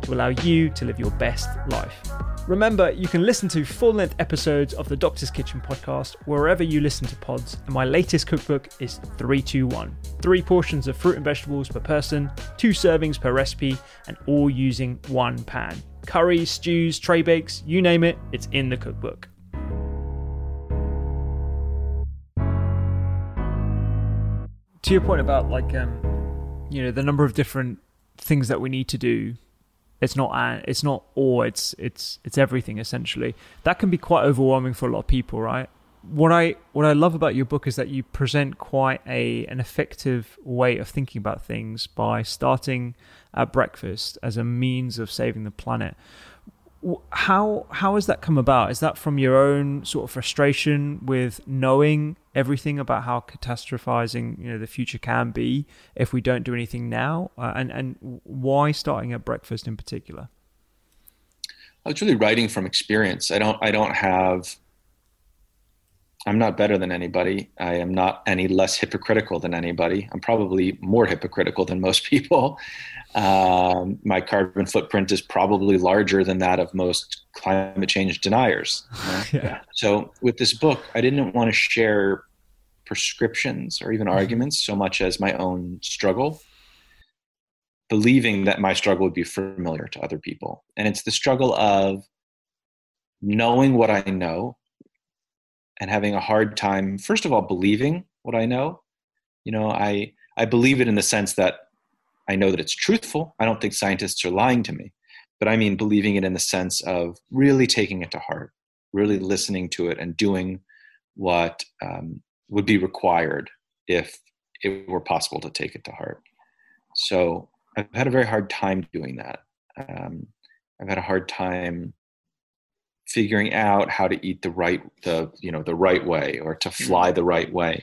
to allow you to live your best life. Remember, you can listen to full-length episodes of The Doctor's Kitchen podcast wherever you listen to pods, and my latest cookbook is 321. 3 portions of fruit and vegetables per person, 2 servings per recipe, and all using 1 pan. Curries, stews, tray bakes, you name it, it's in the cookbook. To your point about the number of different things that we need to do, it's everything essentially. That can be quite overwhelming for a lot of people, right? What I love about your book is that you present quite an effective way of thinking about things by starting at breakfast as a means of saving the planet. How has that come about? Is that from your own sort of frustration with knowing everything about how catastrophizing the future can be if we don't do anything now? And why starting at breakfast in particular? I was really writing from experience. I'm not better than anybody. I am not any less hypocritical than anybody. I'm probably more hypocritical than most people. My carbon footprint is probably larger than that of most climate change deniers. Yeah. So with this book, I didn't want to share prescriptions or even arguments so much as my own struggle, believing that my struggle would be familiar to other people. And it's the struggle of knowing what I know, and having a hard time, first of all, believing what I know. I believe it in the sense that I know that it's truthful. I don't think scientists are lying to me, but I mean believing it in the sense of really taking it to heart, really listening to it and doing what would be required if it were possible to take it to heart. So I've had a very hard time doing that. I've had a hard time figuring out how to eat the right way or to fly the right way.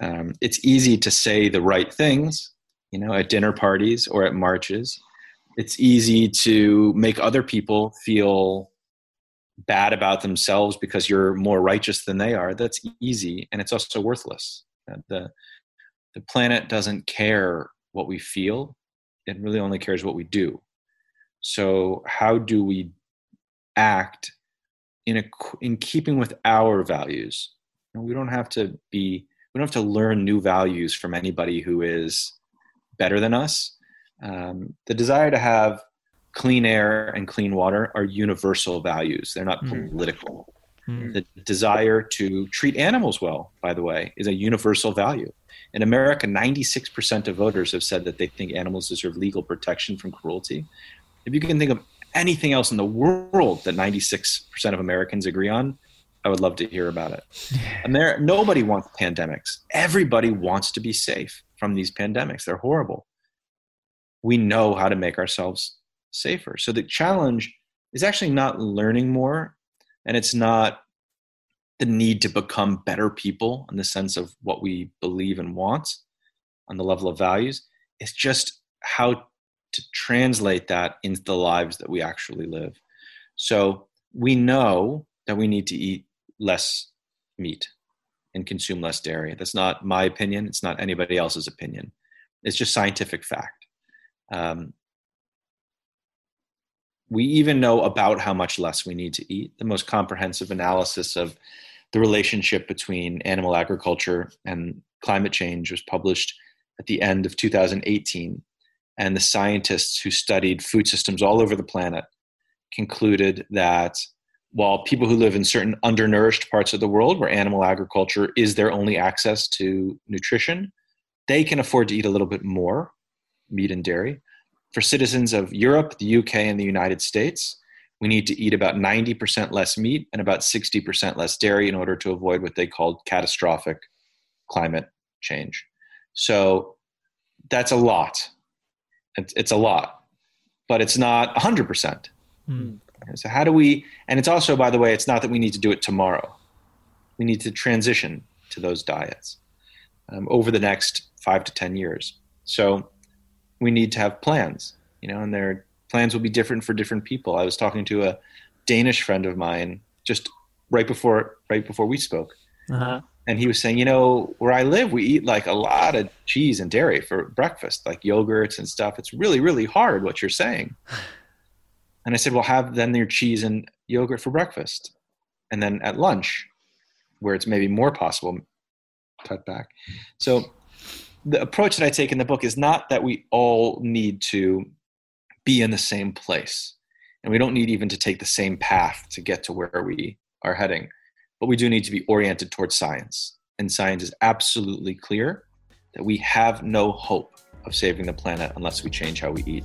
It's easy to say the right things, at dinner parties or at marches. It's easy to make other people feel bad about themselves because you're more righteous than they are. That's easy, and it's also worthless. The planet doesn't care what we feel; it really only cares what we do. So, how do we act in keeping with our values? We don't have to learn new values from anybody who is better than us. The desire to have clean air and clean water are universal values. They're not political. The desire to treat animals well, by the way, is a universal value. In America, 96% of voters have said that they think animals deserve legal protection from cruelty. If you can think of anything else in the world that 96% of Americans agree on, I would love to hear about it. And nobody wants pandemics. Everybody wants to be safe from these pandemics. They're horrible. We know how to make ourselves safer. So the challenge is actually not learning more, and it's not the need to become better people in the sense of what we believe and want on the level of values. It's just how to translate that into the lives that we actually live. So we know that we need to eat less meat and consume less dairy. That's not my opinion. It's not anybody else's opinion. It's just scientific fact. We even know about how much less we need to eat. The most comprehensive analysis of the relationship between animal agriculture and climate change was published at the end of 2018. And the scientists who studied food systems all over the planet concluded that while people who live in certain undernourished parts of the world where animal agriculture is their only access to nutrition, they can afford to eat a little bit more meat and dairy. For citizens of Europe, the UK, and the United States, we need to eat about 90% less meat and about 60% less dairy in order to avoid what they called catastrophic climate change. So that's a lot. It's a lot, but it's not 100%. So how do we, and it's also, by the way, it's not that we need to do it tomorrow. We need to transition to those diets over the next 5 to 10 years. So we need to have plans, you know, and their plans will be different for different people. I was talking to a Danish friend of mine just right before we spoke. Uh-huh. And he was saying, you know, where I live, we eat like a lot of cheese and dairy for breakfast, like yogurts and stuff. It's really, really hard what you're saying. And I said, well, have then your cheese and yogurt for breakfast. And then at lunch, where it's maybe more possible, cut back. So the approach that I take in the book is not that we all need to be in the same place. And we don't need even to take the same path to get to where we are heading. But we do need to be oriented towards science. And science is absolutely clear that we have no hope of saving the planet unless we change how we eat.